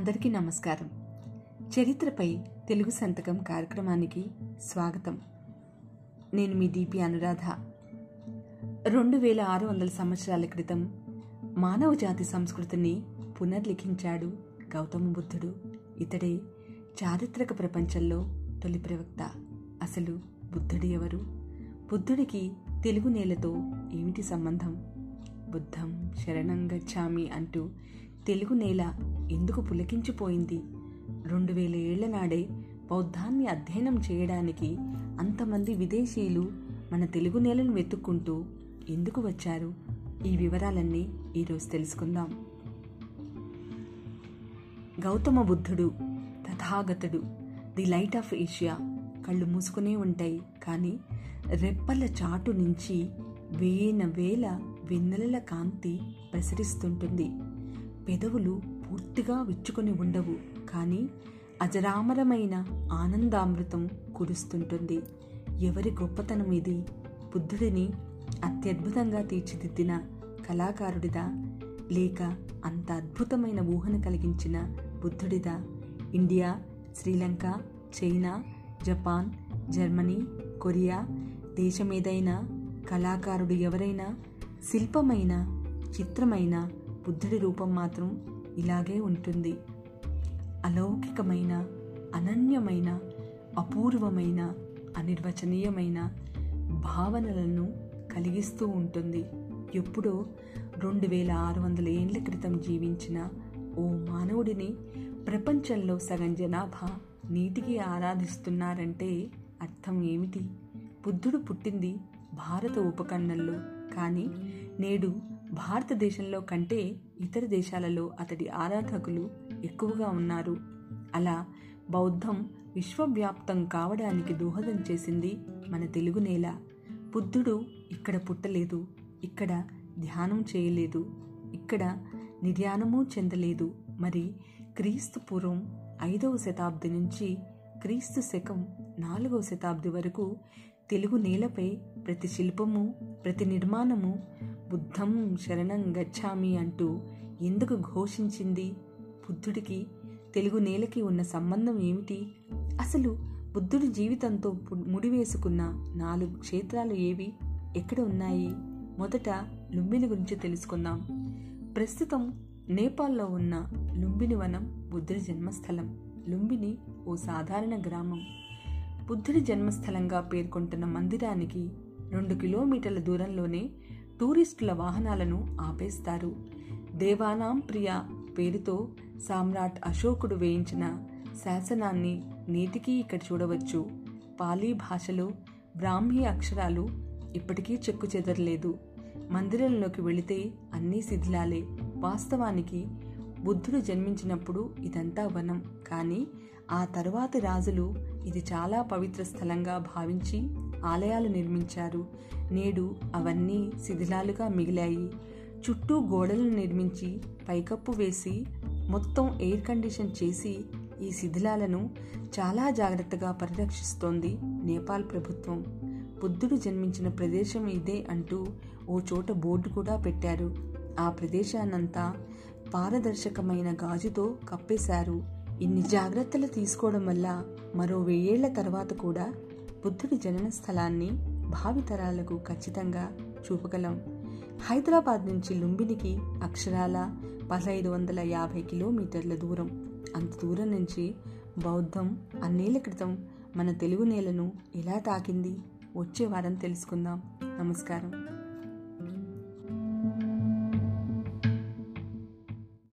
అందరికీ నమస్కారం. చరిత్రపై తెలుగు సంతకం కార్యక్రమానికి స్వాగతం. నేను మీ డిపి అనురాధ. 2600 సంవత్సరాల క్రితం మానవ జాతి సంస్కృతిని పునర్లిఖించాడు గౌతమ బుద్ధుడు. ఇతడే చారిత్రక ప్రపంచంలో తొలి ప్రవక్త. అసలు బుద్ధుడు ఎవరు? బుద్ధుడికి తెలుగు నేలతో ఏమిటి సంబంధం? బుద్ధం శరణం గచ్ఛామి అంటూ తెలుగు నేల ఎందుకు పులకించిపోయింది? 2000 ఏళ్ల నాడే బౌద్ధాన్ని అధ్యయనం చేయడానికి అంతమంది విదేశీయులు మన తెలుగు నేలను వెతుక్కుంటూ ఎందుకు వచ్చారు? ఈ వివరాలన్నీ ఈరోజు తెలుసుకుందాం. గౌతమ బుద్ధుడు, తథాగతుడు, ది లైట్ ఆఫ్ ఏషియా కళ్ళు మూసుకునే ఉంటాయి, కానీ రెప్పల చాటు నుంచి వేల వేల వెన్నెలల కాంతి ప్రసరిస్తుంటుంది. పెదవులు పూర్తిగా విచ్చుకొని ఉండవు, కానీ అజరామరమైన ఆనందామృతం కురుస్తుంటుంది. ఎవరి గొప్పతనం ఇది! బుద్ధుడిని అత్యద్భుతంగా తీర్చిదిద్దిన కళాకారుడిదా, లేక అంత అద్భుతమైన ఊహను కలిగించిన బుద్ధుడిదా? India, Sri Lanka, China, Japan, Germany, Korea దేశమేదైనా కళాకారుడు ఎవరైనా శిల్పమైన చిత్రమైన బుద్ధుడి రూపం మాత్రం ఇలాగే ఉంటుంది. అలౌకికమైన, అనన్యమైన, అపూర్వమైన, అనిర్వచనీయమైన భావనలను కలిగిస్తూ ఉంటుంది. ఎప్పుడో 2600 ఏండ్ల క్రితం జీవించిన ఓ మానవుడిని ప్రపంచంలో సగం జనాభా నీటికి ఆరాధిస్తున్నారంటే అర్థం ఏమిటి? బుద్ధుడు పుట్టింది భారత ఉపఖండంలో, కానీ నేడు భారతదేశంలో కంటే ఇతర దేశాలలో అతడి ఆరాధకులు ఎక్కువగా ఉన్నారు. అలా బౌద్ధం విశ్వవ్యాప్తం కావడానికి దోహదం చేసింది మన తెలుగు నేల. బుద్ధుడు ఇక్కడ పుట్టలేదు, ఇక్కడ ధ్యానం చేయలేదు, ఇక్కడ నిర్యాణము చెందలేదు. మరి క్రీస్తుపూర్వం 5వ శతాబ్ది నుంచి క్రీస్తుశకం 4వ శతాబ్ది వరకు తెలుగు నేలపై ప్రతి శిల్పము, ప్రతి నిర్మాణము బుద్ధం శరణం గచ్ఛామి అంటూ ఎందుకు ఘోషించింది? బుద్ధుడికి తెలుగు నేలకి ఉన్న సంబంధం ఏమిటి? అసలు బుద్ధుడి జీవితంతో ముడివేసుకున్న 4 క్షేత్రాలు ఏవి, ఎక్కడ ఉన్నాయి? మొదట లుంబిని గురించి తెలుసుకుందాం. ప్రస్తుతం నేపాల్లో ఉన్న లుంబిని వనం బుద్ధుడి జన్మస్థలం. లుంబిని ఓ సాధారణ గ్రామం. బుద్ధుడి జన్మస్థలంగా పేర్కొంటున్న మందిరానికి 2 కిలోమీటర్ల దూరంలోనే టూరిస్టుల వాహనాలను ఆపేస్తారు. దేవానాం ప్రియ పేరుతో సామ్రాట్ అశోకుడు వేయించిన శాసనాన్ని నేటికీ ఇక్కడ చూడవచ్చు. పాలీ భాషలో బ్రాహ్మీ అక్షరాలు ఇప్పటికీ చెక్కు చెదరలేదు. మందిరంలోకి వెళితే అన్నీ శిథిలాలే. వాస్తవానికి బుద్ధుడు జన్మించినప్పుడు ఇదంతా వనం, కానీ ఆ తరువాతి రాజులు ఇది చాలా పవిత్ర స్థలంగా భావించి ఆలయాలు నిర్మించారు. నేడు అవన్నీ శిథిలాలుగా మిగిలాయి. చుట్టూ గోడలను నిర్మించి పైకప్పు వేసి మొత్తం ఎయిర్ కండిషన్ చేసి ఈ శిథిలాలను చాలా జాగ్రత్తగా పరిరక్షిస్తోంది నేపాల్ ప్రభుత్వం. బుద్ధుడు జన్మించిన ప్రదేశం ఇదే అంటూ ఓ చోట బోర్డు కూడా పెట్టారు. ఆ ప్రదేశాన్నంతా పారదర్శకమైన గాజుతో కప్పేశారు. ఇన్ని జాగ్రత్తలు తీసుకోవడం వల్ల మరో 1000 ఏళ్ల తర్వాత కూడా బుద్ధుడి జనన స్థలాన్ని భావితరాలకు ఖచ్చితంగా చూపగలం. హైదరాబాద్ నుంచి లుంబినికి అక్షరాల 1550 కిలోమీటర్ల దూరం. అంత దూరం నుంచి బౌద్ధం అన్నేళ్ల క్రితం మన తెలుగు నేలను ఎలా తాకింది? వచ్చే వారం తెలుసుకుందాం. నమస్కారం.